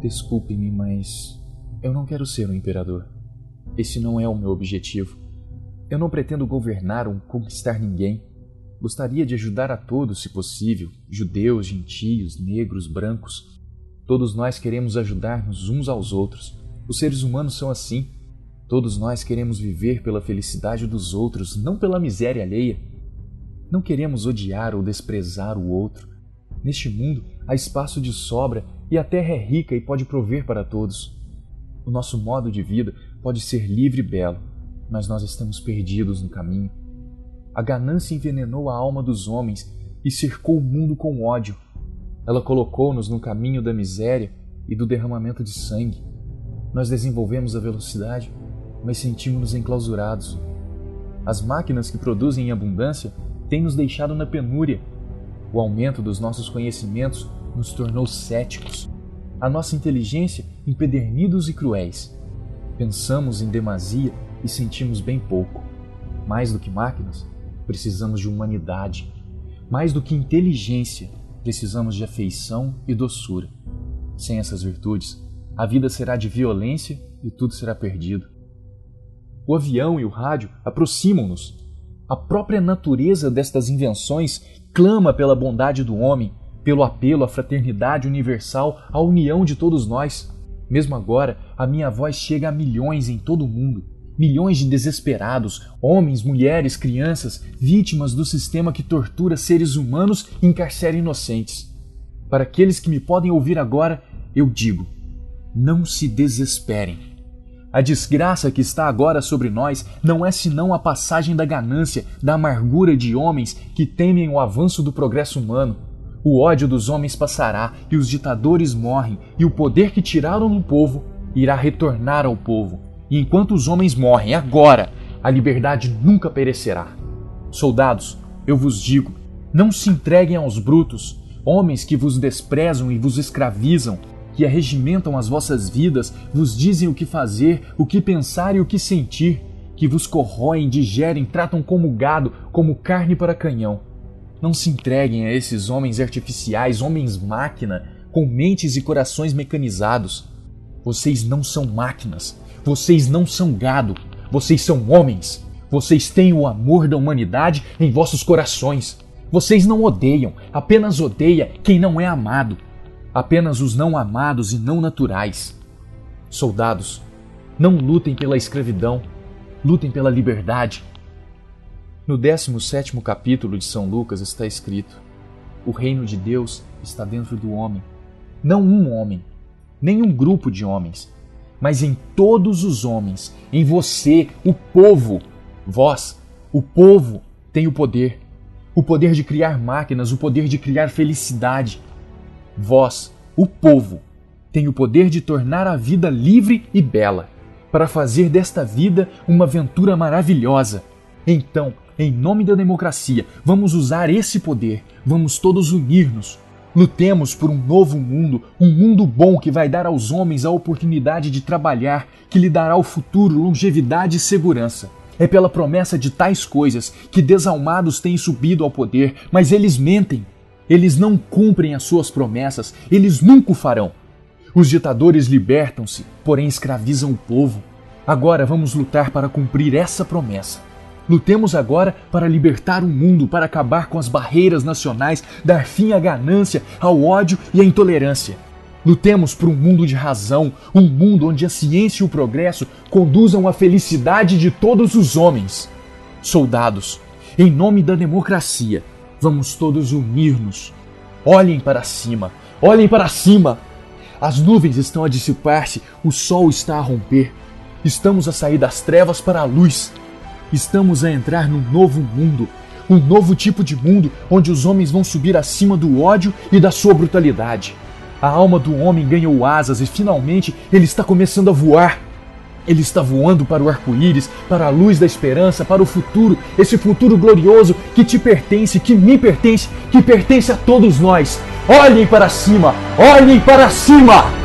Desculpe-me, mas eu não quero ser um imperador. Esse não é o meu objetivo. Eu não pretendo governar ou conquistar ninguém. Gostaria de ajudar a todos, se possível, judeus, gentios, negros, brancos. Todos nós queremos ajudar-nos uns aos outros. Os seres humanos são assim. Todos nós queremos viver pela felicidade dos outros, não pela miséria alheia. Não queremos odiar ou desprezar o outro. Neste mundo, há espaço de sobra e a terra é rica e pode prover para todos. O nosso modo de vida pode ser livre e belo, mas nós estamos perdidos no caminho. A ganância envenenou a alma dos homens e cercou o mundo com ódio. Ela colocou-nos no caminho da miséria e do derramamento de sangue. Nós desenvolvemos a velocidade, mas sentimos-nos enclausurados. As máquinas que produzem em abundância têm nos deixado na penúria. O aumento dos nossos conhecimentos nos tornou céticos. A nossa inteligência, empedernidos e cruéis. Pensamos em demasia e sentimos bem pouco. Mais do que máquinas, precisamos de humanidade. Mais do que inteligência, precisamos de afeição e doçura. Sem essas virtudes, a vida será de violência e tudo será perdido. O avião e o rádio aproximam-nos. A própria natureza destas invenções clama pela bondade do homem, pelo apelo à fraternidade universal, à união de todos nós. Mesmo agora, a minha voz chega a milhões em todo o mundo. Milhões de desesperados, homens, mulheres, crianças, vítimas do sistema que tortura seres humanos e encarcera inocentes. Para aqueles que me podem ouvir agora, eu digo, não se desesperem. A desgraça que está agora sobre nós não é senão a passagem da ganância, da amargura de homens que temem o avanço do progresso humano. O ódio dos homens passará e os ditadores morrem e o poder que tiraram do povo irá retornar ao povo. E enquanto os homens morrem agora, a liberdade nunca perecerá. Soldados, eu vos digo, não se entreguem aos brutos, homens que vos desprezam e vos escravizam, que arregimentam as vossas vidas, vos dizem o que fazer, o que pensar e o que sentir, que vos corroem, digerem, tratam como gado, como carne para canhão. Não se entreguem a esses homens artificiais, homens máquina, com mentes e corações mecanizados. Vocês não são máquinas. Vocês não são gado, vocês são homens. Vocês têm o amor da humanidade em vossos corações. Vocês não odeiam, apenas odeia quem não é amado. Apenas os não amados e não naturais. Soldados, não lutem pela escravidão, lutem pela liberdade. No 17º capítulo de São Lucas está escrito: o reino de Deus está dentro do homem. Não um homem, nem um grupo de homens, mas em todos os homens, em você, o povo. Vós, o povo, tem o poder de criar máquinas, o poder de criar felicidade. Vós, o povo, tem o poder de tornar a vida livre e bela, para fazer desta vida uma aventura maravilhosa. Então, em nome da democracia, vamos usar esse poder, vamos todos unir-nos. Lutemos por um novo mundo, um mundo bom que vai dar aos homens a oportunidade de trabalhar, que lhe dará o futuro, longevidade e segurança. É pela promessa de tais coisas que desalmados têm subido ao poder, mas eles mentem. Eles não cumprem as suas promessas, eles nunca o farão. Os ditadores libertam-se, porém escravizam o povo. Agora vamos lutar para cumprir essa promessa. Lutemos agora para libertar o mundo, para acabar com as barreiras nacionais, dar fim à ganância, ao ódio e à intolerância. Lutemos por um mundo de razão, um mundo onde a ciência e o progresso conduzam à felicidade de todos os homens. Soldados, em nome da democracia, vamos todos unir-nos. Olhem para cima, olhem para cima! As nuvens estão a dissipar-se, o sol está a romper. Estamos a sair das trevas para a luz. Estamos a entrar num novo mundo, um novo tipo de mundo onde os homens vão subir acima do ódio e da sua brutalidade. A alma do homem ganhou asas e finalmente ele está começando a voar. Ele está voando para o arco-íris, para a luz da esperança, para o futuro, esse futuro glorioso que te pertence, que me pertence, que pertence a todos nós. Olhem para cima! Olhem para cima!